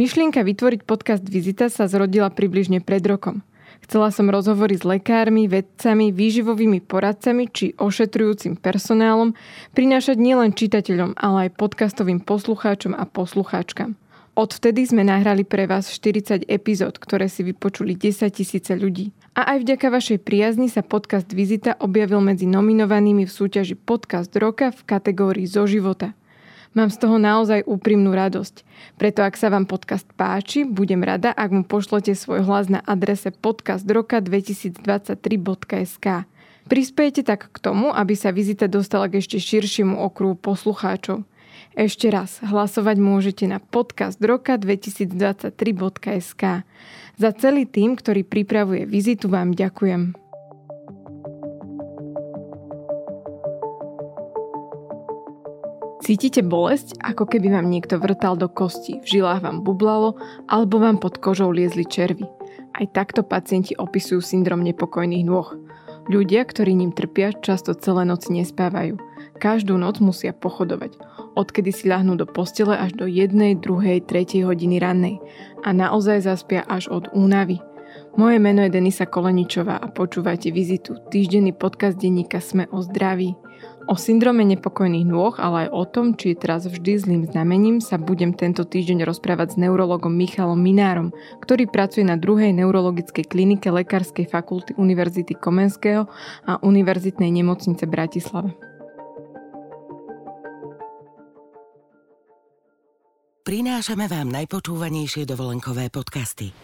Myšlienka vytvoriť podcast Vizita sa zrodila približne pred rokom. Chcela som rozhovory s lekármi, vedcami, výživovými poradcami či ošetrujúcim personálom prinášať nielen čitateľom, ale aj podcastovým poslucháčom a poslucháčkam. Odvtedy sme nahrali pre vás 40 epizód, ktoré si vypočuli 10 000 ľudí. A aj vďaka vašej priazni sa podcast Vizita objavil medzi nominovanými v súťaži Podcast Roka v kategórii Zo života. Mám z toho naozaj úprimnú radosť. Preto ak sa vám podcast páči, budem rada, ak mu pošlete svoj hlas na adrese podcastroka2023.sk. Prispejte tak k tomu, aby sa Vizita dostala k ešte širšiemu okruhu poslucháčov. Ešte raz, hlasovať môžete na podcastroka2023.sk. Za celý tým, ktorý pripravuje Vizitu, vám ďakujem. Cítite bolesť, ako keby vám niekto vrtal do kosti, v žilách vám bublalo alebo vám pod kožou liezli červy. Aj takto pacienti opisujú syndrom nepokojných nôh. Ľudia, ktorí ním trpia, často celé noci nespávajú. Každú noc musia pochodovať. Odkedy si ľahnú do postele až do 1, 2, 3 hodiny rannej a naozaj zaspia až od únavy. Moje meno je Denisa Koleničová a počúvate Vizitu, týždenný podcast denníka SME o zdraví. O syndrome nepokojných nôh, ale aj o tom, či je teraz vždy zlým znamením, sa budem tento týždeň rozprávať s neurologom Michalom Minárom, ktorý pracuje na Druhej neurologickej klinike Lekárskej fakulty Univerzity Komenského a Univerzitnej nemocnice Bratislava. Prinášame vám najpočúvanejšie dovolenkové podcasty.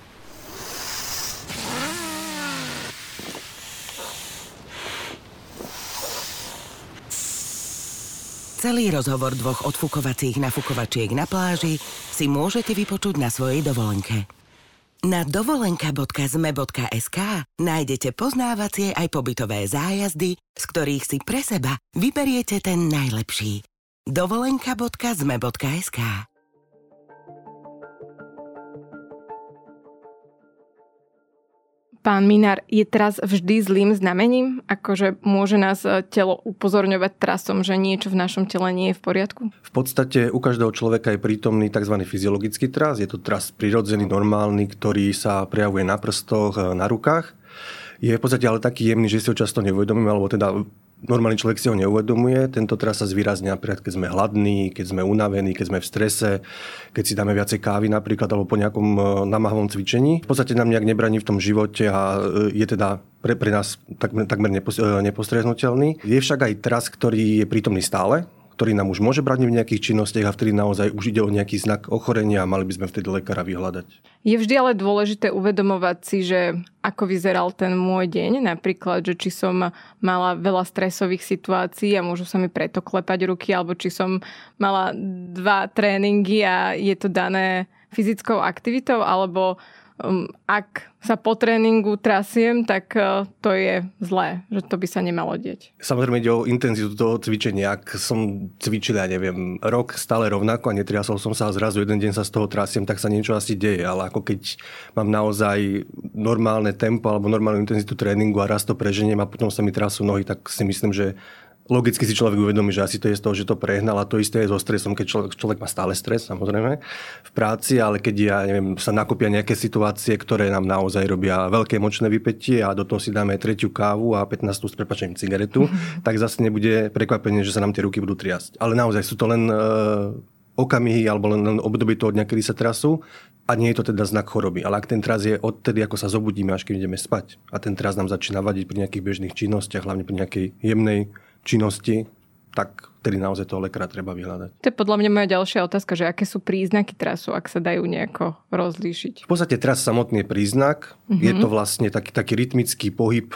Celý rozhovor dvoch odfukovacích nafukovačiek na pláži si môžete vypočuť na svojej dovolenke. Na dovolenka.zme.sk nájdete poznávacie aj pobytové zájazdy, z ktorých si pre seba vyberiete ten najlepší. dovolenka.zme.sk. Pán Minár, je teraz vždy zlým znamením? Akože môže nás telo upozorňovať trasom, že niečo v našom tele nie je v poriadku? V podstate u každého človeka je prítomný tzv. Fyziologický tras. Je to tras prirodzený, normálny, ktorý sa prejavuje na prstoch, na rukách. Je v podstate ale taký jemný, že si ho často neuvedomíme, alebo teda normálny človek si ho neuvedomuje. Tento tras sa zvýrazňuje, keď sme hladní, keď sme unavení, keď sme v strese, keď si dáme viacej kávy napríklad, alebo po nejakom namáhavom cvičení. V podstate nám nejak nebraní v tom živote a je teda pre nás takmer nepostrehnuteľný. Je však aj tras, ktorý je prítomný stále, ktorý nám už môže brať v nejakých činnostiach a vtedy naozaj už ide o nejaký znak ochorenia a mali by sme vtedy lekára vyhľadať. Je vždy ale dôležité uvedomovať si, že ako vyzeral ten môj deň, napríklad, že či som mala veľa stresových situácií a môžu sa mi preto klepať ruky, alebo či som mala 2 tréningy a je to dané fyzickou aktivitou, alebo ak sa po tréningu trasiem, tak to je zlé, že to by sa nemalo deť. Samozrejme ide o intenzitu toho cvičenia. Ak som cvičil, ja neviem, rok stále rovnako a netriasol som sa a zrazu jeden deň sa z toho trasiem, tak sa niečo asi deje. Ale ako keď mám naozaj normálne tempo alebo normálnu intenzitu tréningu a raz to preženiem a potom sa mi trasú nohy, tak si myslím, že logicky si človek uvedomí, že asi to je z toho, že to prehnal a to isté je so stresom, keď človek má stále stres, samozrejme, v práci, ale keď sa nakopia nejaké situácie, ktoré nám naozaj robia veľké emočné vypätie a do toho si dáme 3. kávu a 15. s prepáčením cigaretu, tak zase nebude prekvapenie, že sa nám tie ruky budú triasť. Ale naozaj sú to len okamihy alebo len obdobie toho dňa, kedy sa trasú a nie je to teda znak choroby. Ale ak ten tras je odtedy, ako sa zobudíme, až keď ideme spať a ten tras nám začína vadiť pri nejakých bežných činnostiach, hlavne pri nejakej jemnej činnosti, tak tedy naozaj toho lekára treba vyhľadať. To je podľa mňa moja ďalšia otázka, že aké sú príznaky trasu, ak sa dajú nejako rozlíšiť? V podstate tras samotný je príznak, Je to vlastne taký rytmický pohyb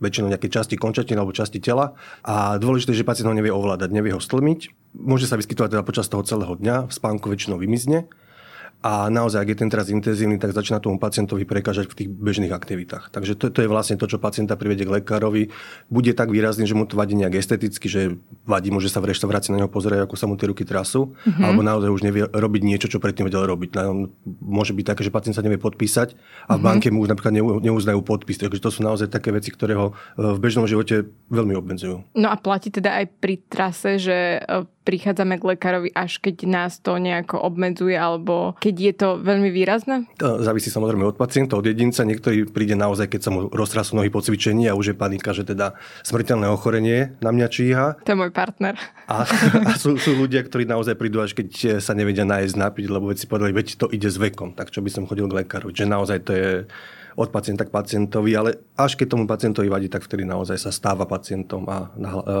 väčšinou nejaké časti končatín alebo časti tela a dôležité, že pacient ho nevie ovládať, nevie ho stlmiť. Môže sa vyskytovať teda počas toho celého dňa, v spánku väčšinou vymizne. A naozaj, ak je ten tras intenzívny, tak začína tomu pacientovi prekážať v tých bežných aktivitách. Takže to je vlastne to, čo pacienta privedie k lekárovi. Bude tak výrazný, že mu to vadí nejak esteticky, že vadí mu, že sa v reštaurácii na neho pozerajú, ako sa mu tie ruky trasú, alebo naozaj už nevie robiť niečo, čo predtým vedel robiť. Môže byť také, že pacient sa nevie podpísať a v banke mu už napríklad neuznajú podpis. Takže to sú naozaj také veci, ktoré ho v bežnom živote veľmi obmedzujú. No a platí teda aj pri trase, že prichádzame k lekárovi, až keď nás to nejako obmedzuje, alebo keď je to veľmi výrazné? To závisí samozrejme od pacienta, od jedinca. Niektorý príde naozaj, keď sa mu roztrasú nohy po cvičení a už je panika, že teda smrteľné ochorenie na mňa číha. To je môj partner. A sú ľudia, ktorí naozaj prídu, až keď sa nevedia nájsť, napiť, lebo veci povedali, veď to ide s vekom, tak čo by som chodil k lekárovi. Že naozaj to je od pacienta k pacientovi, ale až keď tomu pacientovi vadí, tak vtedy naozaj sa stáva pacientom a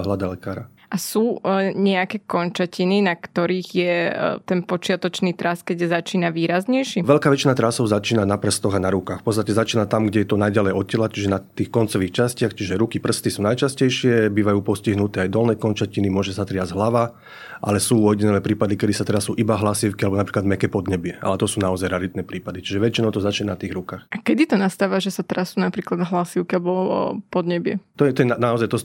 hľadá lekára. A sú nejaké končatiny, na ktorých je ten počiatočný tras, keď začína výraznejší? Veľká väčšina trasov začína na prstoch a na rukách. V podstate začína tam, kde je to najďalej od tela, čiže na tých koncových častiach, čiže ruky, prsty sú najčastejšie, bývajú postihnuté aj dolné končatiny, môže sa triasť hlava, ale sú ojedinelé prípady, kedy sa trasú iba hlasivky alebo napríklad mäkké podnebie, ale to sú naozaj raritné prípady, čiže väčšinou to začína na tých rukách. A kedy to nastáva, že sa trasú napríklad hlasivky alebo podnebie? To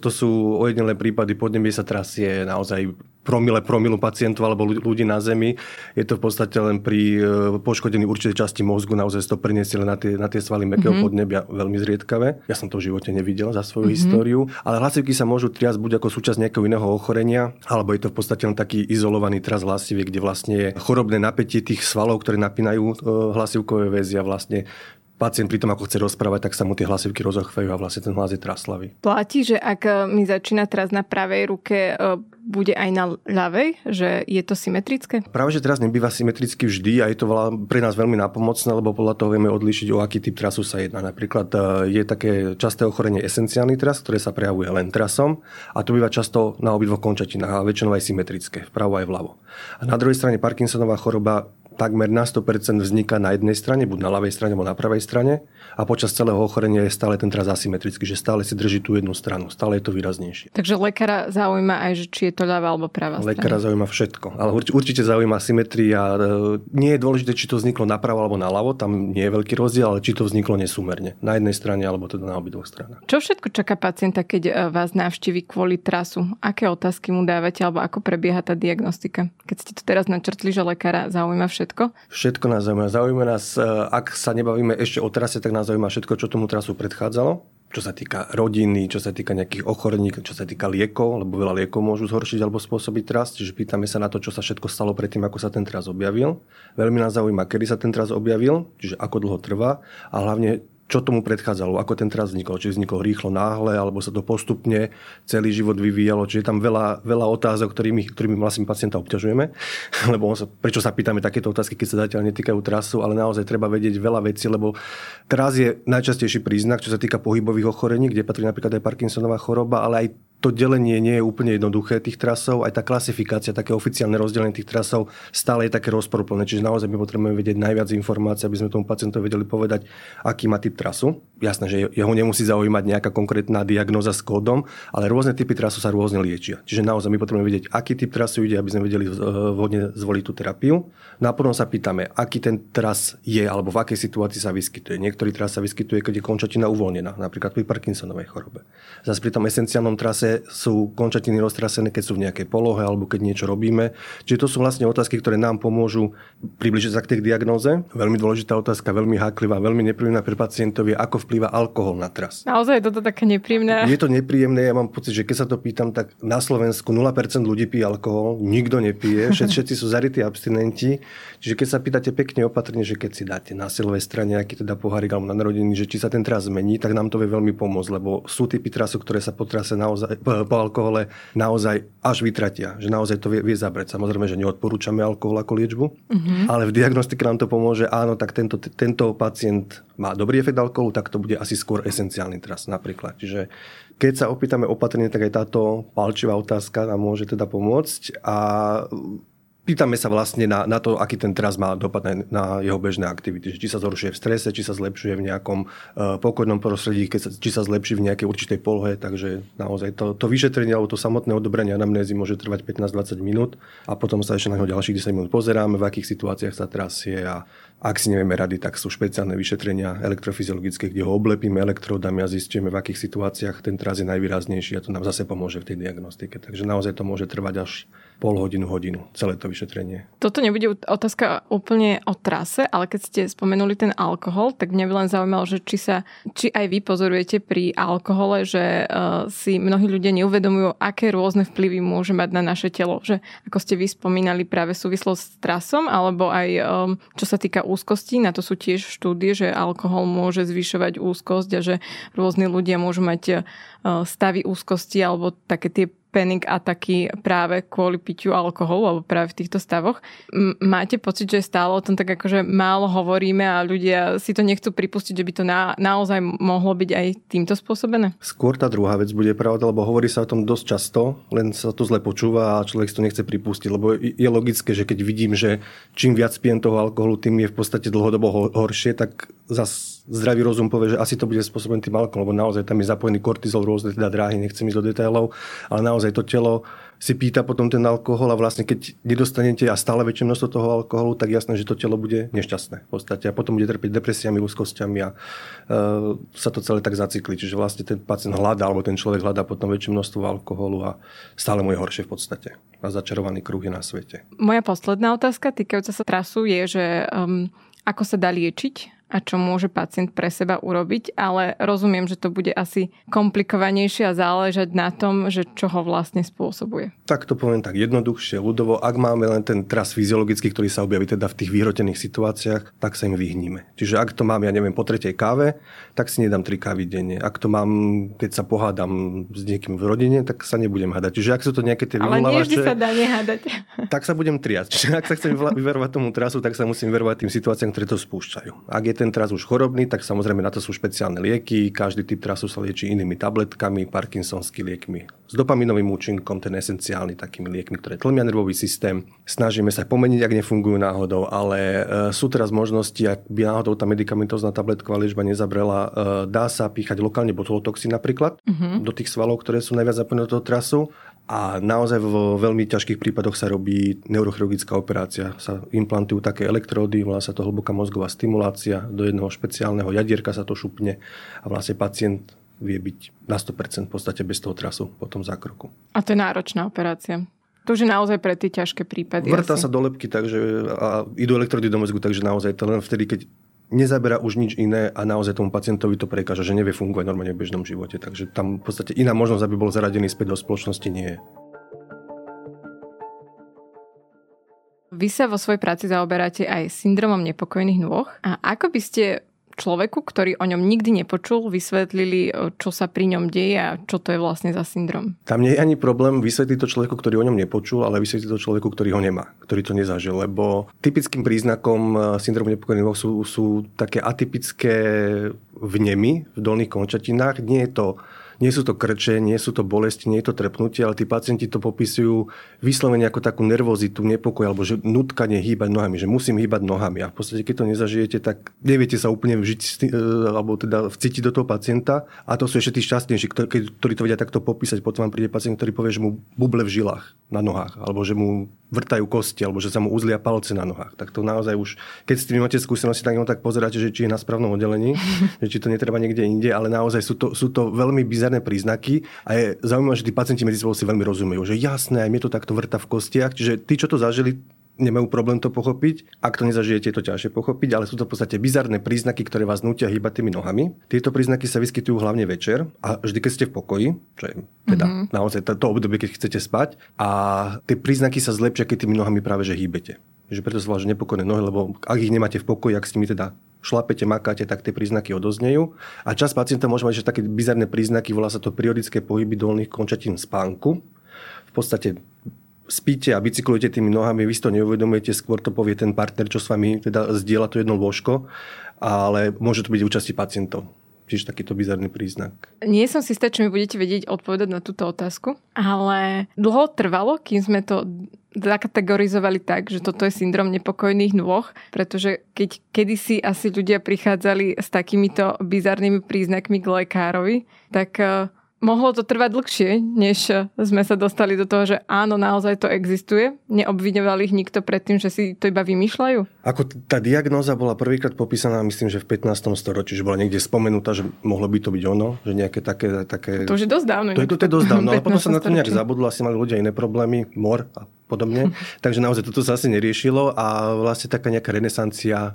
sú ojedinelé prípady, podnebie sa je naozaj promile pacientov alebo ľudí na zemi. Je to v podstate len pri poškodení určitej časti mozgu, naozaj to preniesie len na tie svaly mäkkého podnebia, veľmi zriedkavé. Ja som to v živote nevidel za svoju históriu, ale hlasivky sa môžu triasť buď ako súčasť nejakého iného ochorenia, alebo je to v podstate len taký izolovaný tras hlasiviek, kde vlastne je chorobné napätie tých svalov, ktoré napínajú hlasivkové väzy a vlastne pacient pri tom, ako chce rozprávať, tak sa mu tie hlasivky rozochvejú a vlastne ten hlas je traslavý. Platí, že ak mi začína tras na pravej ruke, bude aj na ľavej? Že je to symetrické? Práve, že teraz nebýva symetricky vždy a je to pre nás veľmi nápomocné, lebo podľa toho vieme odlíšiť, o aký typ trasu sa jedná. Napríklad je také časté ochorenie esenciálny tras, ktoré sa prejavuje len trasom a to býva často na obidvoch končatinách a väčšinou aj symetrické, vpravo aj vľavo. A na druhej strane Parkinsonová choroba takmer na 100% vzniká na jednej strane, buď na ľavej strane, alebo na pravej strane. A počas celého ochorenia je stále ten tras asymetrický, že stále si drží tú jednu stranu, stále je to výraznejšie. Takže lekára zaujíma aj, že či je to ľava alebo pravá strana. Lekára zaujíma všetko, ale určite zaujíma symetria. Nie je dôležité, či to vzniklo napravo alebo naľavo, tam nie je veľký rozdiel, ale či to vzniklo nesúmerne, na jednej strane alebo teda na obidvoch stranách. Čo všetko čaká pacienta, keď vás navštívi kvôli trasu? Aké otázky mu dávate alebo ako prebieha tá diagnostika? Keď ste to teraz načrtli, že lekára zaujíma všetko? Všetko nás zaujíma. Zaujíma nás, ak sa nebavíme ešte o trase, tak nás zaujíma všetko, čo tomu trasu predchádzalo. Čo sa týka rodiny, čo sa týka nejakých ochorení, čo sa týka liekov, lebo veľa liekov môžu zhoršiť alebo spôsobiť tras, čiže pýtame sa na to, čo sa všetko stalo predtým, ako sa ten tras objavil. Veľmi nás zaujíma, kedy sa ten tras objavil, čiže ako dlho trvá a hlavne čo tomu predchádzalo, ako ten tras vznikol, či vznikol rýchlo, náhle, alebo sa to postupne celý život vyvíjalo. Čiže je tam veľa otázok, ktorými vlastne pacienta obťažujeme, lebo prečo sa pýtame takéto otázky, keď sa zatiaľ netýkajú trasu, ale naozaj treba vedieť veľa vecí, lebo tras je najčastejší príznak, čo sa týka pohybových ochorení, kde patrí napríklad aj Parkinsonová choroba, ale aj to delenie nie je úplne jednoduché tých trasov, aj tá klasifikácia, také oficiálne rozdelenie tých trasov stále je také rozporúplné, čiže naozaj my potrebujeme vedieť najviac informácií, aby sme tomu pacientovi vedeli povedať, aký má typ trasu. Jasné, že jeho nemusí zaujímať nejaká konkrétna diagnóza s kódom, ale rôzne typy trasu sa rôzne liečia. Čiže naozaj my potrebujeme vedieť, aký typ trasu ide, aby sme vedeli vhodne zvoliť tú terapiu. Napokon sa pýtame, aký ten tras je alebo v akej situácii sa vyskytuje. Niektorý tras sa vyskytuje, keď je končatina uvoľnená, napríklad pri Parkinsonovej chorobe. Zas pri tom esenciálnom trase sú končatiny roztrasené, keď sú v nejakej polohe alebo keď niečo robíme. Čiže to sú vlastne otázky, ktoré nám pomôžu približiť sa k tej diagnóze. Veľmi dôležitá otázka, veľmi háklivá, veľmi nepríjemná pre pacientov je, ako vplýva alkohol na tras. Naozaj je toto také nepríjemné. Je to nepríjemné, ja mám pocit, že keď sa to pýtam, tak na Slovensku 0% ľudí pije alkohol, nikto nepije, všetci sú zarytí abstinenti. Čiže keď sa pýtate pekne opatrne, že keď si dáte na Silvestra nejaký teda pohárik alebo na narodeniny, že či sa ten tras zmení, tak nám to vie veľmi pomôcť, lebo sú typy trasu, ktoré sa po trase naozaj po alkohole naozaj až vytratia, že naozaj to vie zabrať. Samozrejme, že neodporúčame alkohol ako liečbu, ale v diagnostike nám to pomôže, áno, tak tento pacient má dobrý efekt alkoholu, tak to bude asi skôr esenciálny tras napríklad. Čiže keď sa opýtame opatrne, tak aj táto palčivá otázka nám môže teda pomôcť a pýtame sa vlastne na to, aký ten tras má dopad na jeho bežné aktivity. Či sa zhoršuje v strese, či sa zlepšuje v nejakom pokojnom prostredí, či sa zlepší v nejakej určitej polohe. Takže naozaj to vyšetrenie alebo to samotné odobranie anamnézy môže trvať 15-20 minút a potom sa ešte na ňo ďalších 10 minút pozeráme, v akých situáciách sa trasie a ak si nevieme rady, tak sú špeciálne vyšetrenia elektrofyziologické, kde ho oblepíme elektrodami a zistíme, v akých situáciách ten tras je najvýraznejší a to nám zase pomôže v tej diagnostike. Takže naozaj to môže trvať až pol hodinu, hodinu, celé to vyšetrenie. Toto nebude otázka úplne o trase, ale keď ste spomenuli ten alkohol, tak mňa by len zaujímalo, že či aj vy pozorujete pri alkohole, že si mnohí ľudia neuvedomujú, aké rôzne vplyvy môže mať na naše telo. Že ako ste vy spomínali práve súvislosť s trasom, alebo aj čo sa týka úzkosti, na to sú tiež štúdie, že alkohol môže zvyšovať úzkosť a že rôzni ľudia môžu mať stavy úzkosti alebo také tie panic ataky práve kvôli pitiu alkoholu alebo práve v týchto stavoch. Máte pocit, že stále o tom tak akože málo hovoríme a ľudia si to nechcú pripustiť, že by to naozaj mohlo byť aj týmto spôsobené? Skôr tá druhá vec bude pravda, lebo hovorí sa o tom dosť často, len sa to zle počúva a človek si to nechce pripustiť, lebo je logické, že keď vidím, že čím viac pijem toho alkoholu, tým je v podstate dlhodobo horšie, tak zas zdravý rozum povie, že asi to bude spôsobené tým alkoholom, lebo naozaj tam je zapojený kortizol, rôzne teda dráhy, nechcem ísť do detailov, ale naozaj to telo si pýta potom ten alkohol a vlastne keď nedostanete a stále väčšie množstvo toho alkoholu, tak jasné, že to telo bude nešťastné v podstate a potom bude trpiť depresiami, úzkosťami a sa to celé tak zacyklí, čiže vlastne ten pacient hľadá alebo ten človek hľadá potom väčšie množstvo alkoholu a stále mu je horšie v podstate. A začarovaný kruh je na svete. Moja posledná otázka týkajúca sa trasu je, že ako sa dá liečiť a čo môže pacient pre seba urobiť, ale rozumiem, že to bude asi komplikovanejšie a záležať na tom, že čo ho vlastne spôsobuje. Tak to poviem tak jednoduchšie, ľudovo, ak máme len ten tras fyziologický, ktorý sa objaví teda v tých vyhrotených situáciách, tak sa im vyhníme. Čiže ak to mám, ja neviem, po 3. káve, tak si nedám 3 kávy denne. Ak to mám, keď sa pohádam s niekým v rodine, tak sa nebudem hádať. Čiže ak sú to nejaké tie vyvolávače, ale nie vždy sa dá nehádať. Tak sa budem triasť. Čiže ak sa chcem vyverovať tomu trasu, tak sa musím verovať tým situáciám, ktoré to spúšťajú. Ak je ten tras už chorobný, tak samozrejme na to sú špeciálne lieky. Každý typ trasu sa liečí inými tabletkami, parkinsonskými liekmi, s dopaminovým účinkom, ten esenciálny, takými liekmi, ktoré tlmia nervový systém. Snažíme sa pomeniť, ak nefungujú náhodou, ale sú teraz možnosti, ak by náhodou tá medikamentozná tabletková liečba nezabrela, dá sa píchať lokálne botulotoxín napríklad do tých svalov, ktoré sú najviac zapojené do toho trasu. A naozaj vo veľmi ťažkých prípadoch sa robí neurochirurgická operácia. Sa implantujú také elektródy, volá sa to hlboká mozgová stimulácia, do jedného špeciálneho jadierka sa to šupne a vlastne pacient vie byť na 100% v podstate bez toho trasu po tom zákroku. A to je náročná operácia. To už je naozaj pre tie ťažké prípady. Vrtá sa do lebky, takže a idú elektrody do mozgu, takže naozaj to len vtedy, keď nezabera už nič iné a naozaj tomu pacientovi to prekáža, že nevie fungovať normálne v bežnom živote. Takže tam v podstate iná možnosť, aby bol zaradený späť do spoločnosti, nie je. Vy sa vo svojej práci zaoberáte aj syndromom nepokojných nôh. A ako by ste človeku, ktorý o ňom nikdy nepočul, vysvetlili, čo sa pri ňom deje a čo to je vlastne za syndrom? Tam nie je ani problém vysvetliť to človeku, ktorý o ňom nepočul, ale vysvetliť to človeku, ktorý ho nemá, ktorý to nezažil, lebo typickým príznakom syndromu nepokojných nôh sú také atypické vnemy v dolných končatinách. Nie sú to krče, nie sú to bolesti, nie je to trpnutie, ale tí pacienti to popisujú vyslovene ako takú nervozitu, nepokoj, alebo že nutkanie hýbať nohami, že musím hýbať nohami. A v podstate, keď to nezažijete, tak neviete sa úplne vžiť, alebo teda vcítiť do toho pacienta. A to sú ešte tí šťastnejší, ktorí to vedia takto popísať. Potom vám príde pacient, ktorý povie, že mu buble v žilách na nohách, alebo že mu vrtajú kosti, alebo že sa mu uzlia palce na nohách. Tak to naozaj už, keď s tým máte skúsenosti, tak pozeráte, že či je na správnom oddelení, že či to netreba niekde inde, ale naozaj sú to veľmi bizarné príznaky a je zaujímavé, že tí pacienti medzi sebou si veľmi rozumejú, že jasné, aj mne to takto vrta v kostiach, čiže tí, čo to zažili, nemajú problém to pochopiť. Ak to nezažijete, je to ťažšie pochopiť, ale sú to v podstate bizarné príznaky, ktoré vás nútia hýbať tými nohami. Tieto príznaky sa vyskytujú hlavne večer a vždy, keď ste v pokoji, čo je teda naozaj to obdobie, keď chcete spať, a tie príznaky sa zlepšia, keď tými nohami práve že hýbete. Že preto sa volá, že nepokojné nohy, lebo ak ich nemáte v pokoji, ak s nimi teda šlapete, makáte, tak tie príznaky odoznejú. A časť pacienta môže mať ešte také bizarné príznaky, volá sa to periodické pohyby dolných končatín spánku. V podstate spíte a bicyklujete tými nohami, vy si to neuvedomujete, skôr to povie ten partner, čo s vami teda zdieľa to jedno lôžko, ale môže to byť v účasti pacientov. Čiže takýto bizarný príznak. Nie som si istá, či mi budete vedieť odpovedať na túto otázku, ale dlho trvalo, kým sme to zakategorizovali tak, že toto je syndrom nepokojných nôh, pretože keď kedysi asi ľudia prichádzali s takýmito bizarnými príznakmi k lekárovi, tak mohlo to trvať dlhšie, než sme sa dostali do toho, že áno, naozaj to existuje. Neobviňoval ich nikto predtým, že si to iba vymýšľajú? Ako tá diagnóza bola prvýkrát popísaná, myslím, že v 15. storočí, že bola niekde spomenutá, že mohlo by to byť ono, že nejaké také... To už je dosť dávno. To je dosť dávno, ale potom sa na to nejak zabudlo, asi mali ľudia iné problémy, mor a podobne. Takže naozaj toto sa asi neriešilo a vlastne taká nejaká renesancia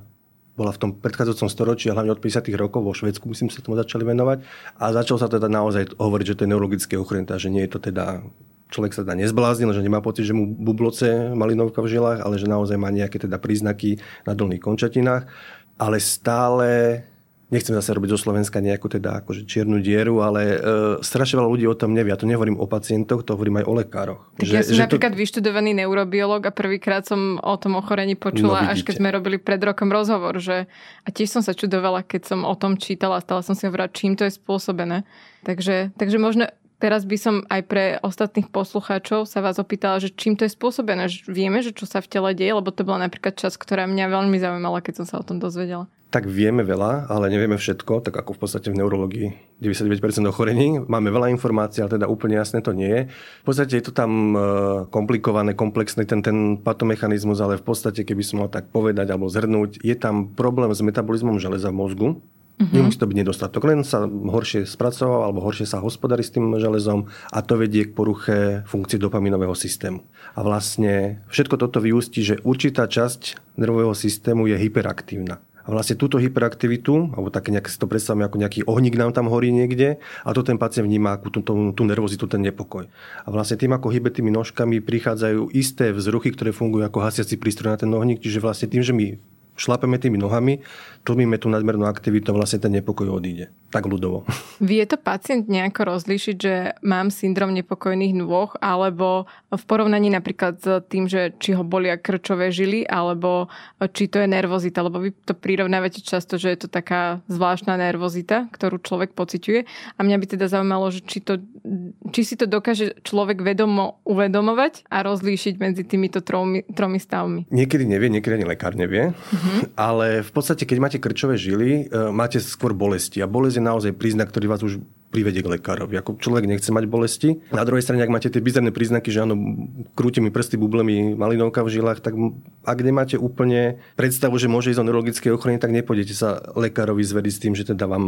bola v tom predchádzajúcom storočí, hlavne od 50. rokov vo Švédsku, myslím, sa tomu začali venovať. A začalo sa teda naozaj hovoriť, že to je neurologické ochorenie, že nie je to teda, človek sa teda nezbláznil, že nemá pocit, že mu bubloce malinovka v žilách, ale že naozaj má nejaké teda príznaky na dolných končatinách. Ale stále, nechcem zase robiť zo Slovenska nejakú teda akože čiernu dieru, ale strašne veľa ľudí o tom nevie. A to nehovorím o pacientoch, to hovorím aj o lekároch. Tak že, ja som napríklad vyštudovaný neurobiológ a prvýkrát som o tom ochorení počula, no, až keď sme robili pred rokom rozhovor. Že... A tiež som sa čudovala, keď som o tom čítala. Stále som si hovorila, čím to je spôsobené. Takže možno teraz by som aj pre ostatných poslucháčov sa vás opýtala, že čím to je spôsobené. Že vieme, že čo sa v tele deje, lebo to bola napríklad časť, ktorá mňa veľmi zaujímala, keď som sa o tom dozvedela. Tak vieme veľa, ale nevieme všetko, tak ako v podstate v neurológii 99% ochorení. Máme veľa informácií, ale teda úplne jasné to nie je. V podstate je to tam komplikované, komplexný ten patomechanizmus, ale v podstate, keby som mal tak povedať alebo zhrnúť, je tam problém s metabolizmom železa v mozgu. Nemusí to byť nedostatok, len sa horšie spracoval alebo horšie sa hospodári s tým železom a to vedie k poruche funkcie dopaminového systému. A vlastne všetko toto vyústi, že určitá časť nervového systému je hyperaktívna. A vlastne túto hyperaktivitu, alebo také nejak si to predstavíme, ako nejaký ohník nám tam horí niekde, a to ten pacient vníma ako tú nervozitu, ten nepokoj. A vlastne tým, ako hýbe tými nožkami, prichádzajú isté vzruchy, ktoré fungujú ako hasiaci prístroj na ten ohník, čiže vlastne tým, že my šlapeme tými nohami, tlmíme tú nadmernú aktivitu, vlastne ten nepokoj odíde. Tak ľudovo. Vie to pacient nejako rozlíšiť, že mám syndrom nepokojných nôh, alebo v porovnaní napríklad s tým, že či ho bolia krčové žily, alebo či to je nervozita, lebo vy to prirovnávate často, že je to taká zvláštna nervozita, ktorú človek pociťuje. A mňa by teda zaujímalo, že či si to dokáže človek vedomo uvedomovať a rozlíšiť medzi týmito tromi stavmi. Niekedy nevie, niekedy ani lekár nevie. Ale v podstate, keď máte krčové žily, máte skôr bolesti. A bolesť je naozaj príznak, ktorý vás už privedie k lekárovi. Ako človek nechce mať bolesti. Na druhej strane, ak máte tie bizarné príznaky, že áno, krúti mi prsty, buble mi malinovka v žilách, tak ak nemáte úplne predstavu, že môže ísť o neurologické ochorenie, tak nepôjdete sa lekárovi zveriť s tým, že teda vám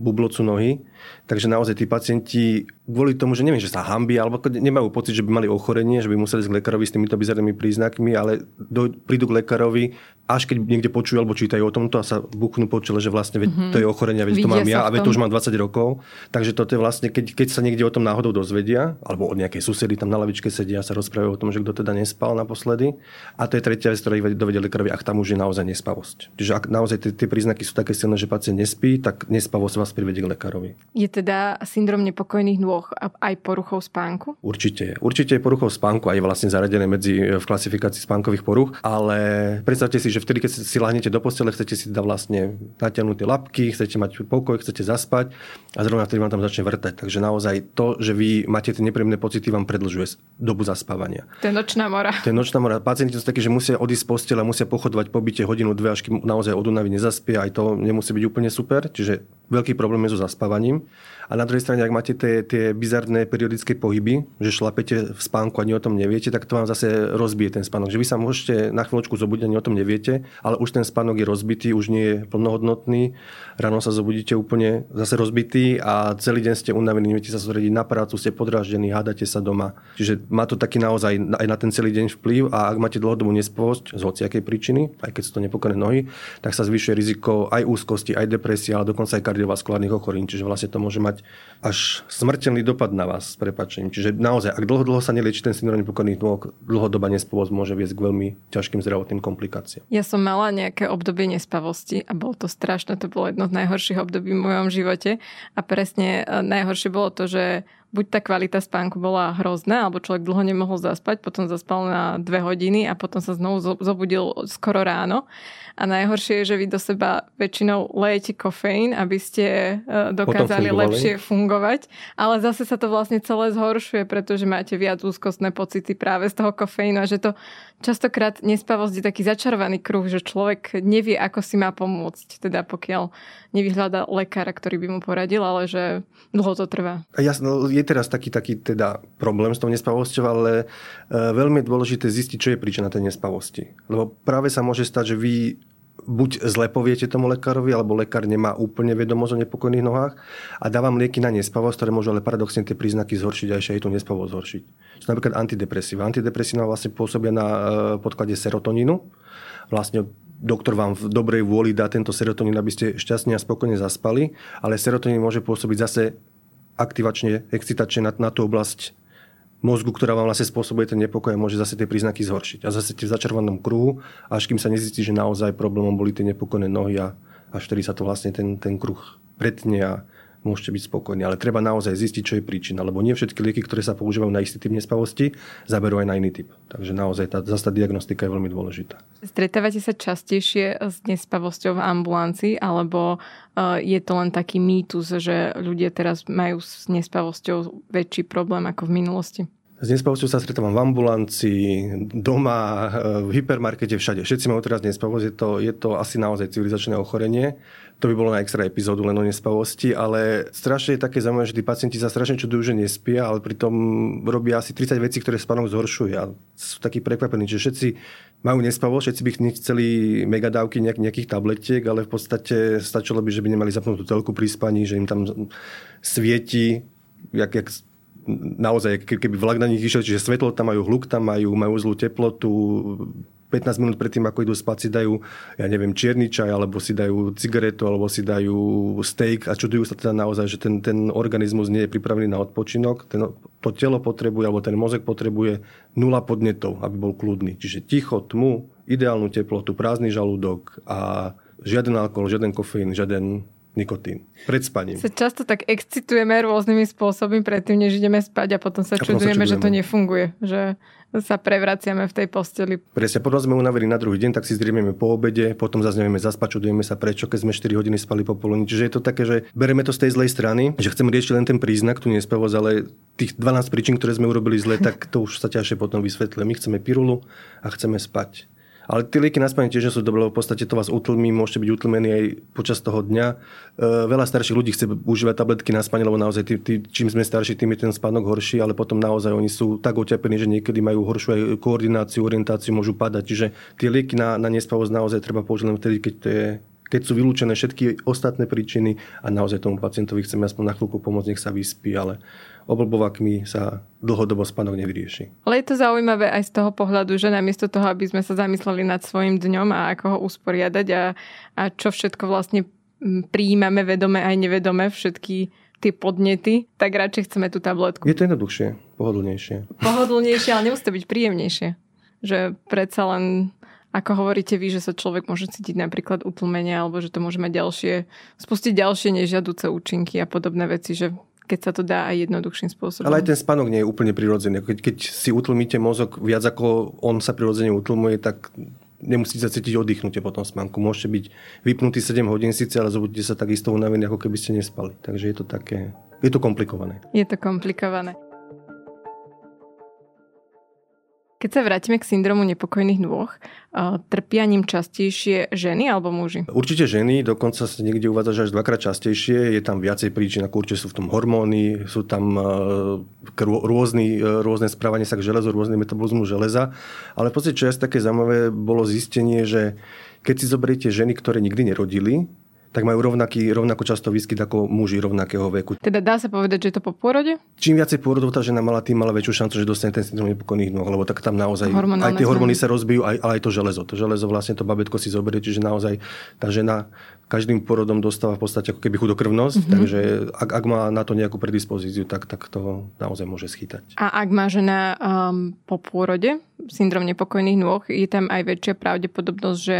bublocu nohy. Takže naozaj tí pacienti kvôli tomu, že neviem, že sa hambia, alebo nemajú pocit, že by mali ochorenie, že by museli ísť k lekárovi s týmito bizarnými príznakmi, ale prídu k lekárovi, až keď niekde počujú alebo čítajú o tomto a sa buchnú po čele, že vlastne to je ochorenie, veď to mám ja, veď to už mám 20 rokov. Takže toto je vlastne, keď sa niekde o tom náhodou dozvedia, alebo od nejakej susedy tam na lavičke sedia a sa rozprávajú o tom, že kto teda nespal naposledy. A to je tretia vec, ktorá ich dovedie lekárovi, ak tam už je naozaj nespavosť. Čiže ak naozaj tie príznaky sú také silné, že pacient nespí, tak nespavosť vás privedie k lekárovi. Je teda syndrom nepokojných nôh aj poruchou spánku? Určite je poruchou spánku, aj vlastne zaradené v klasifikácii spánkových poruch, ale predstavte si, že vtedy, keď si lahnete do postele, chcete si teda vlastne natiahnuť tie labky, chcete mať pokoj, chcete zaspať a a vtedy vám tam začne vrtať. Takže naozaj to, že vy máte tie nepríjemné pocity, vám predlžuje dobu zaspávania. To je nočná mora. Pacienti sú takí, že musia odísť z postele, musia pochodovať po byte hodinu, dve, až kým naozaj od únavy nezaspia. Aj to nemusí byť úplne super. Čiže veľký problém je so zaspávaním. A na druhej strane, ak máte tie bizarné periodické pohyby, že šlapete v spánku a ani o tom neviete, tak to vám zase rozbije ten spánok. Že vy sa môžete na chvíľočku zobudiť, ani o tom neviete, ale už ten spánok je rozbitý, už nie je plnohodnotný. Ráno sa zobudíte úplne zase rozbitý a celý deň ste unavení, neviete sa sústrediť na prácu, ste podráždení, hádate sa doma. Čiže má to taký naozaj aj na ten celý deň vplyv a ak máte dlhodobú nespavosť z hociakej príčiny, aj keď sú to nepokojné nohy, tak sa zvyšuje riziko aj úzkosti, aj depresie, ale dokonca aj kardiovaskulárnych ochorení, čiže vlastne to môže mať až smrteľný dopad na vás, s prepáčením. Čiže naozaj, ak dlho sa nelieči ten syndrom nepokojných nôh, dlhodobá nespavosť môže viesť k veľmi ťažkým zdravotným komplikáciám. Ja som mala nejaké obdobie nespavosti a bolo to strašné, to bolo jedno z najhorších období v mojom živote. A presne najhoršie bolo to, že buď tá kvalita spánku bola hrozná, alebo človek dlho nemohol zaspať, potom zaspal na 2 hodiny a potom sa znovu zobudil skoro ráno. A najhoršie je, že vy do seba väčšinou lejete kofeín, aby ste dokázali lepšie fungovať. Ale zase sa to vlastne celé zhoršuje, pretože máte viac úzkostné pocity práve z toho kofeínu a že to častokrát nespavosť je taký začarovaný kruh, že človek nevie, ako si má pomôcť, teda pokiaľ nevyhľadá lekára, ktorý by mu poradil, ale že dlho to trvá. Jasno, je teraz taký teda problém s tou nespavosťou, ale veľmi je dôležité zistiť, čo je príčina tej nespavosti. Lebo práve sa môže stať, že vy buď zle poviete tomu lekárovi, alebo lekár nemá úplne vedomosť o nepokojných nohách a dá vám lieky na nespavosť, ktoré môžu ale paradoxne tie príznaky zhoršiť a ešte aj tú nespavosť zhoršiť. Sú napríklad antidepresíva. Antidepresíva vlastne pôsobia na podklade serotonínu. Vlastne doktor vám v dobrej vôli dá tento serotonín, aby ste šťastne a spokojne zaspali, ale serotonín môže pôsobiť zase aktivačne, excitačne na tú oblasť mozgu, ktorá vám vlastne spôsobuje ten nepokoj a môže zase tie príznaky zhoršiť. A zase ste v začarovanom kruhu, až kým sa nezistí, že naozaj problémom boli tie nepokojné nohy a až vtedy sa to vlastne ten kruh pretne a môžete byť spokojní. Ale treba naozaj zistiť, čo je príčina, lebo nie všetky lieky, ktoré sa používajú na istý typ nespavosti, zaberú aj na iný typ. Takže naozaj tá diagnostika je veľmi dôležitá. Stretávate sa častejšie s nespavosťou v ambulancii, alebo je to len taký mýtus, že ľudia teraz majú s nespavosťou väčší problém ako v minulosti? S nespavosťou sa stretávam v ambulancii, doma, v hypermarkete, všade. Všetci majú teraz nespavosť. Je to asi naozaj civilizačné ochorenie. To by bolo na extra epizódu len o nespavosti, ale strašne je také zaujímavé, že tí pacienti sa strašne čudujú, že nespia, ale pritom robia asi 30 vecí, ktoré spánok zhoršujú. A sú takí prekvapení, že všetci majú nespavosť, všetci by chceli megadávky nejakých tabletiek, ale v podstate stačilo by, že by nemali zapnutú telku pri spaní, že im tam svieti, jak naozaj, keby vlak na nich išiel, čiže svetlo tam majú, hluk tam majú zlú teplotu, 15 minút predtým, ako idú spať, si dajú, ja neviem, čierny čaj, alebo si dajú cigaretu, alebo si dajú steak a čudujú sa teda naozaj, že ten organizmus nie je pripravený na odpočinok, to telo potrebuje, alebo ten mozog potrebuje 0 podnetov, aby bol kľudný. Čiže ticho, tmu, ideálnu teplotu, prázdny žalúdok a žiaden alkohol, žiaden kofeín, žiaden nikotín. Pred spaním. Sa často tak excitujeme rôznymi spôsobmi predtým, než ideme spať a potom sa čudujeme, že to nefunguje. Že sa prevraciame v tej posteli. Presne, potom sme unavili na druhý deň, tak si zdriememe po obede, potom zase nevieme zaspať, čudujeme sa prečo, keď sme 4 hodiny spali popoludní. Čiže je to také, že bereme to z tej zlej strany, že chceme riešiť len ten príznak, tú nespavosť, ale tých 12 príčin, ktoré sme urobili zle, tak to už sa ťažšie potom vysvetľuje. My chceme pirulu a chceme spať. Ale tie lieky na spanie tiež sú dobré, v podstate to vás utlmí, môžete byť utlmení aj počas toho dňa. Veľa starších ľudí chce užívať tabletky na spanie, lebo naozaj čím sme starší, tým je ten spánok horší, ale potom naozaj oni sú tak oťapení, že niekedy majú horšiu aj koordináciu, orientáciu, môžu padať. Čiže tie lieky na nespavosť naozaj treba použiť len vtedy, keď sú vylúčené všetky ostatné príčiny a naozaj tomu pacientovi chceme aspoň na chvíľku pomôcť, nech sa vyspí, ale oblbovakmi sa dlhodobo spánok nevyrieši. Ale je to zaujímavé aj z toho pohľadu, že namiesto toho, aby sme sa zamysleli nad svojím dňom a ako ho usporiadať a čo všetko vlastne prijímame vedome aj nevedome, všetky tie podnety, tak radšej chceme tú tabletku. Je to jednoduchšie, pohodlnejšie. Pohodlnejšie, ale nemusí to byť príjemnejšie. Že predsa len, ako hovoríte vy, že sa človek môže cítiť napríklad utlmenie, alebo že to môže mať spustiť ďalšie nežiaduce účinky a podobné veci, že keď sa to dá aj jednoduchším spôsobom. Ale aj ten spánok nie je úplne prirodzený. Keď si utlmíte mozog viac ako on sa prirodzene utlmuje, tak nemusíte sa cítiť oddychnutie po tom spánku. Môžete byť vypnutí 7 hodín síce, ale zobudíte sa takisto unavení, ako keby ste nespali. Takže je to také, je to komplikované. Je to komplikované. Keď sa vrátime k syndromu nepokojných nôh, trpia ním častejšie ženy alebo muži? Určite ženy, dokonca sa niekde uvádza, že až 2-krát častejšie. Je tam viacej príčin, ako určite sú v tom hormóny, sú tam rôzne správanie sa k železu, rôzne metabolizmu železa. Ale v podstate, čo je také zaujímavé, bolo zistenie, že keď si zoberiete ženy, ktoré nikdy nerodili, tak majú rovnako často výskyt ako muži rovnakého veku. Teda dá sa povedať, že je to po pôrode? Čím viacej pôrodov tá žena mala, tým mala väčšiu šancu, že dostane ten syndrom nepokojných nôh, lebo tak tam naozaj hormonálne aj tie hormóny sa rozbijú, ale aj to železo. To železo vlastne to babetko si zoberie, čiže naozaj tá žena každým porodom dostáva v podstate ako keby chudokrvnosť, takže ak má na to nejakú predispozíciu, tak to naozaj môže schytať. A ak má žena po pôrode syndrom nepokojných nôh, je tam aj väčšia pravdepodobnosť, že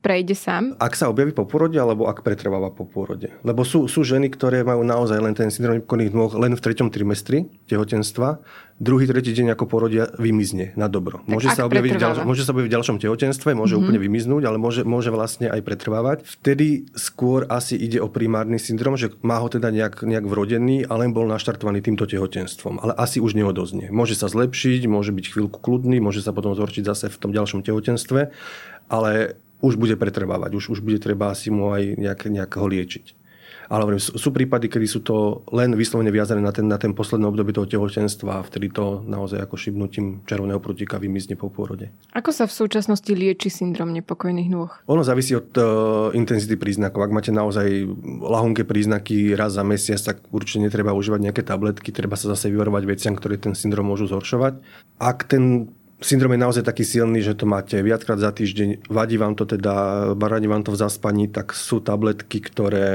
prejde sám? Ak sa objaví po pôrode, alebo ak pretrváva po pôrode. Lebo sú ženy, ktoré majú naozaj len ten syndrom nepokojných nôh len v 3. trimestri tehotenstva, druhý, tretí deň ako porodia vymizne na dobro. Môže sa objaviť v ďalšom tehotenstve, môže úplne vymiznúť, ale môže vlastne aj pretrvávať. Vtedy skôr asi ide o primárny syndrom, že má ho teda nejak vrodený, ale bol naštartovaný týmto tehotenstvom. Ale asi už neodoznie. Môže sa zlepšiť, môže byť chvíľku kľudný, môže sa potom zhorčiť zase v tom ďalšom tehotenstve, ale už bude pretrvávať, už bude treba asi mu aj nejak ho liečiť. Ale sú prípady, kedy sú to len vyslovene viazané na ten posledné obdobie toho tehotenstva a vtedy to naozaj ako šibnutím červeného prútika vymizne po pôrode. Ako sa v súčasnosti lieči syndrom nepokojných nôh? Ono závisí od intenzity príznakov. Ak máte naozaj ľahonké príznaky raz za mesiac, tak určite netreba užívať nejaké tabletky, treba sa zase vyvarovať veciam, ktoré ten syndrom môžu zhoršovať. Ak ten syndrom je naozaj taký silný, že to máte viackrát za týždeň, vadí vám to teda, baradí vám to v zaspaní, tak sú tabletky, ktoré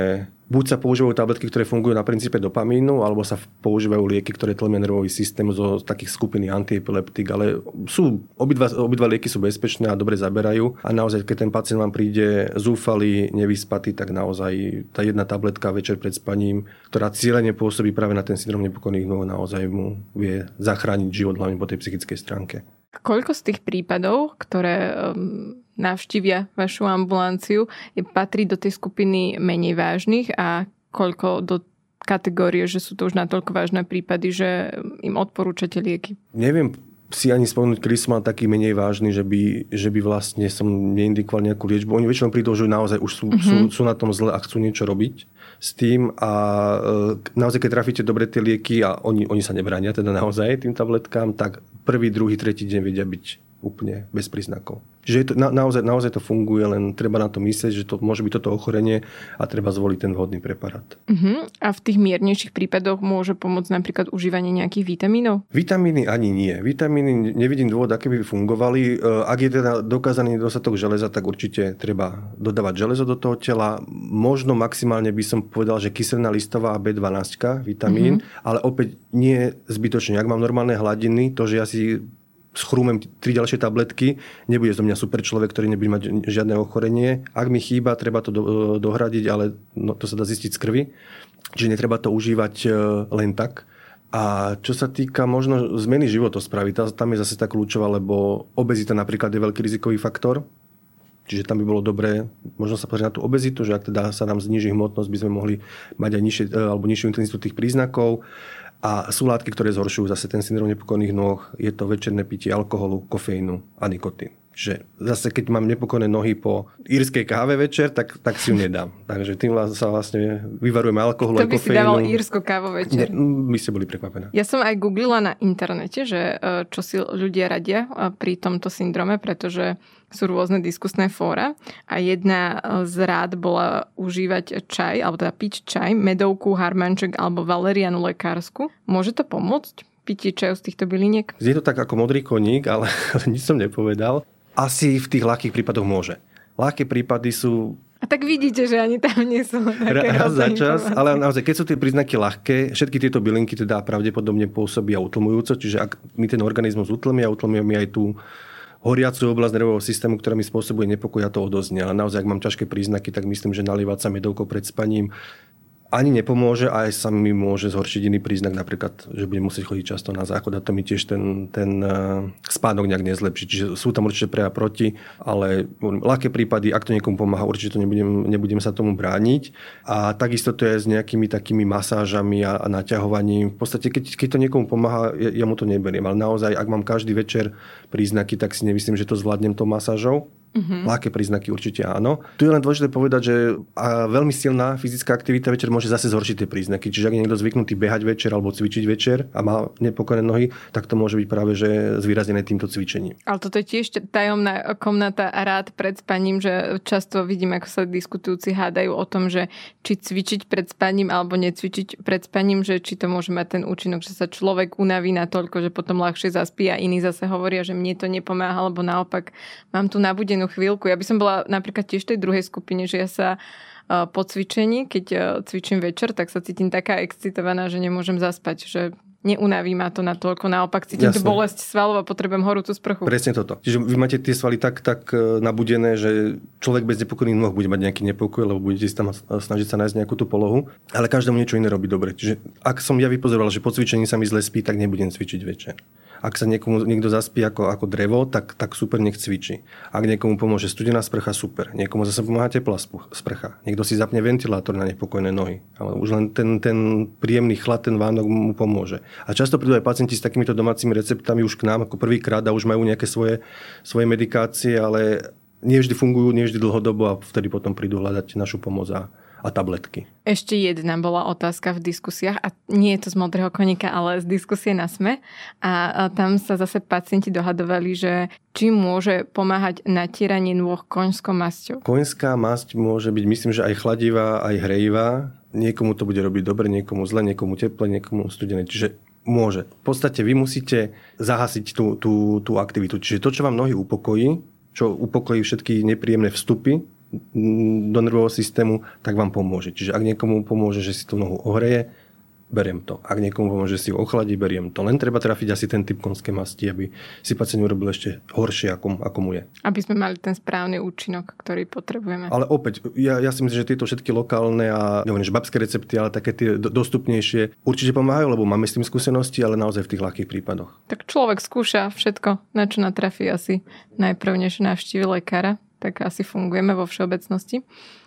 buď sa používajú tabletky, ktoré fungujú na princípe dopamínu, alebo sa používajú lieky, ktoré tlmia nervový systém zo takých skupiny antiepileptik, ale sú obidva lieky sú bezpečné a dobre zaberajú a naozaj keď ten pacient vám príde zúfalý, nevyspatý, tak naozaj tá jedna tabletka večer pred spaním, ktorá cieľene pôsobí práve na ten syndrom nepokojných nôh, naozaj mu vie zachrániť život hlavne po tej psychickej stránke. Koľko z tých prípadov, ktoré navštívia vašu ambulanciu, patrí do tej skupiny menej vážnych a koľko do kategórie, že sú to už natoľko vážne prípady, že im odporúčate lieky? Neviem si ani spomenúť, kedy som mal taký menej vážny, že by vlastne som neindikoval nejakú liečbu. Oni väčšinou prídu, že naozaj už sú na tom zle a chcú niečo robiť s tým a naozaj, keď trafíte dobre tie lieky a oni sa nebránia teda naozaj tým tabletkám, tak prvý, druhý, tretí deň vedia byť úplne bez príznakov. Čiže je to, naozaj to funguje, len treba na to myslieť, že to môže byť toto ochorenie a treba zvoliť ten vhodný preparát. A v tých miernejších prípadoch môže pomôcť napríklad užívanie nejakých vitamínov? Vitamíny ani nie. Vitamíny nevidím dôvod, aké by fungovali. Ak je teda dokázaný nedostatok železa, tak určite treba dodávať železo do toho tela. Možno maximálne by som povedal, že kyselná listová B12, vitamín, ale opäť nie zbytočne. Ak mám normálne hladiny, to, že ja si schrúmem 3 ďalšie tabletky, nebude zo mňa super človek, ktorý nebude mať žiadne ochorenie. Ak mi chýba, treba to dohradiť, ale to sa dá zistiť z krvi. Čiže netreba to užívať len tak. A čo sa týka možno zmeny životosprávy, tam je zase tá kľúčová, lebo obezita napríklad je veľký rizikový faktor. Čiže tam by bolo dobré, možno sa pozrieť na tú obezitu, že ak teda sa nám zníži hmotnosť, by sme mohli mať aj nižšiu intenzitu tých príznakov. A sú látky, ktoré zhoršujú zase ten syndrom nepokojných nôh. Je to večerné pitie alkoholu, kofeínu a nikotín. Čiže zase, keď mám nepokojné nohy po írskej káve večer, tak si ju nedám. Takže tým sa vlastne vyvarujeme alkoholu a kofeínu. To by si dával írsku kávu večer? My ste boli prekvapená. Ja som aj googlila na internete, že čo si ľudia radia pri tomto syndrome, pretože sú rôzne diskusné fóra a jedna z rád bola užívať čaj, alebo teda piť čaj, medovku, harmanček alebo valerianu lekársku. Môže to pomôcť? Pitie čaju z týchto byliniek? Je to tak ako modrý koník, ale nič som nepovedal. Asi v tých ľahkých prípadoch môže. Ľahké prípady sú... A tak vidíte, že ani tam nie sú také raz za čas, ale naozaj, keď sú tie príznaky ľahké, všetky tieto bylinky teda pravdepodobne pôsobia utlmujúco, čiže ak mi ten organizmus utlmia mi aj tú horiacu oblasť nervového systému, ktorá mi spôsobuje nepokoj, ja to odoznie. Ale naozaj, ak mám ťažké príznaky, tak myslím, že nalievať sa medovkou pred spaním ani nepomôže, aj sa mi môže zhoršiť iný príznak, napríklad, že budem musieť chodiť často na záchod a to mi tiež ten spánok nejak nezlepší. Čiže sú tam určite pre a proti, ale ľahké prípady, ak to niekomu pomáha, určite to nebudem sa tomu brániť. A takisto to je s nejakými takými masážami a naťahovaním. V podstate, keď to niekomu pomáha, ja mu to neberiem. Ale naozaj, ak mám každý večer príznaky, tak si nemyslím, že to zvládnem tou masážou. Ľahké príznaky určite áno. Tu je len dôležité povedať, že veľmi silná fyzická aktivita večer môže zase zhoršiť tie príznaky. Čiže ak je niekto zvyknutý behať večer alebo cvičiť večer a má nepokojné nohy, tak to môže byť práve že zvýraznené týmto cvičením. Ale toto je tiež tajomná komnata a rád pred spaním, že často vidím, ako sa diskutujúci hádajú o tom, že či cvičiť pred spaním alebo necvičiť pred spaním, že či to môže mať ten účinok, že sa človek unaví natoľko, že potom ľahšie zaspí a iní zase hovoria, že mne to nepomáha, alebo naopak mám tu nabudenú inú chvíľku. Ja by som bola napríklad tiež tej druhej skupine, že ja sa po cvičení, keď cvičím večer, tak sa cítim taká excitovaná, že nemôžem zaspať, že neunaví ma to natoľko, naopak cítim tú bolesť svalov a potrebujem horúcu sprchu. Presne toto. Čiže vy máte tie svaly tak nabudené, že človek bez nepokojných nôh bude mať nejaký nepokoj, lebo budete si tam snažiť sa nájsť nejakú tú polohu, ale každému niečo iné robí dobre. Čiže ak som ja vypozoroval, že po cvičení sa mi zle spí, tak nebudem cvičiť večer. Ak sa niekto zaspí ako drevo, tak super, nech cvičí. Ak niekomu pomôže studená sprcha, super. Niekomu zase pomáha teplá sprcha. Niekto si zapne ventilátor na nepokojné nohy. Ale už len ten príjemný chlad, ten vánok mu pomôže. A často prídu aj pacienti s takýmito domácimi receptami už k nám ako prvýkrát a už majú nejaké svoje medikácie, ale nie vždy fungujú, nie vždy dlhodobo a vtedy potom prídu hľadať našu pomoc a tabletky. Ešte jedna bola otázka v diskusiách, a nie je to z modrého koníka, ale z diskusie na SME. A tam sa zase pacienti dohadovali, že či môže pomáhať natieranie nôh koňskou masťou. Koňská masť môže byť, myslím, že aj chladivá, aj hrejivá. Niekomu to bude robiť dobre, niekomu zle, niekomu teple, niekomu studené. Čiže môže. V podstate vy musíte zahasiť tú aktivitu. Čiže to, čo vám nohy upokojí, čo upokojí všetky nepríjemné vstupy do nervového systému, tak vám pomôže. Čiže ak niekomu pomôže, že si tú nohu ohreje, beriem to. Ak niekomu pomôže, že si ju ochladí, beriem to. Len treba trafiť asi ten typ konskej masti, aby si pacient urobil ešte horšie, ako mu je. Aby sme mali ten správny účinok, ktorý potrebujeme. Ale opäť, ja si myslím, že tieto všetky lokálne a neviem, že babské recepty, ale také tie dostupnejšie určite pomáhajú, lebo máme s tým skúsenosti, ale naozaj v tých ľahkých prípadoch. Tak človek skúša všetko, na čo natrafí, asi najprv, než navštívi lekára. Tak asi fungujeme vo všeobecnosti.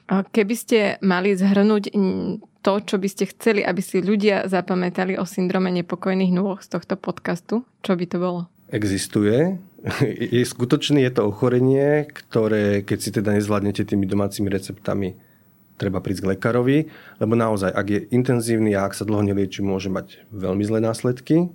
Keby ste mali zhrnúť to, čo by ste chceli, aby si ľudia zapamätali o syndrome nepokojných nôh z tohto podcastu, čo by to bolo? Existuje. Je skutočný, je to ochorenie, ktoré, keď si teda nezvládnete tými domácimi receptami, treba prísť k lekárovi, lebo naozaj, ak je intenzívny a ak sa dlho nelieči, môže mať veľmi zlé následky.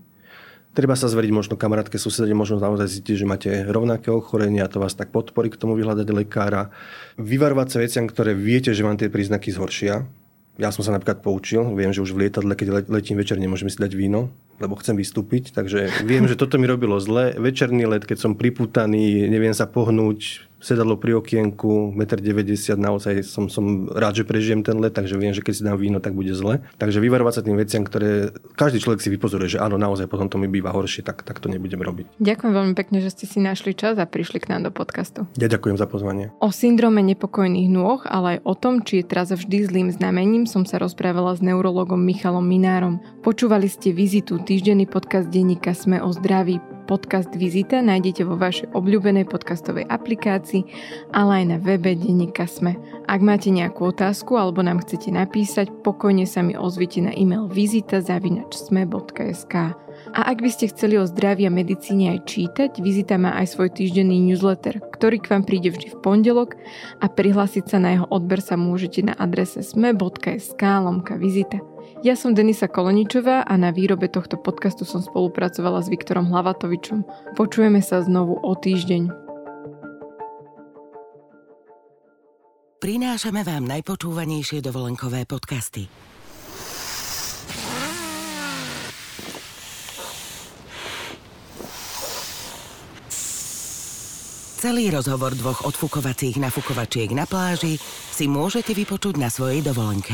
Treba sa zveriť možno kamarátke, susede, možno naozaj cítiť, že máte rovnaké ochorenie a to vás tak podporí k tomu vyhľadať lekára. Vyvarovať sa veciam, ktoré viete, že vám tie príznaky zhoršia. Ja som sa napríklad poučil, viem, že už v lietadle, keď letím večer, nemôžem si dať víno, lebo chcem vystúpiť, takže viem, že toto mi robilo zle. Večerný let, keď som pripútaný, neviem sa pohnúť, sedadlo pri okienku, 1,90 m, naozaj som rád, že prežijem ten let, takže viem, že keď si dám víno, tak bude zle. Takže vyvarovať sa tým veciam, ktoré každý človek si vypozoruje, že áno, naozaj potom to mi býva horšie, tak to nebudem robiť. Ďakujem veľmi pekne, že ste si našli čas a prišli k nám do podcastu. Ja ďakujem za pozvanie. O syndróme nepokojných nôh, ale aj o tom, či je traza vždy zlým znamením, som sa rozprávala s neurologom Michalom Minárom. Počúvali ste Vizitu, týždenný podcast denníka SME o zdraví. Podcast Vizita nájdete vo vašej obľúbenej podcastovej aplikácii, ale aj na webe denníka SME. Ak máte nejakú otázku alebo nám chcete napísať, pokojne sa mi ozvite na e-mail vizita@sme.sk. A ak by ste chceli o zdraví a medicíne aj čítať, Vizita má aj svoj týždenný newsletter, ktorý k vám príde vždy v pondelok a prihlásiť sa na jeho odber sa môžete na adrese sme.sk/vizita. Ja som Denisa Koleničová a na výrobe tohto podcastu som spolupracovala s Viktorom Hlavatovičom. Počujeme sa znovu o týždeň. Prinášame vám najpočúvanejšie dovolenkové podcasty. Celý rozhovor dvoch odfukovacích nafukovačiek na pláži si môžete vypočuť na svojej dovolenke.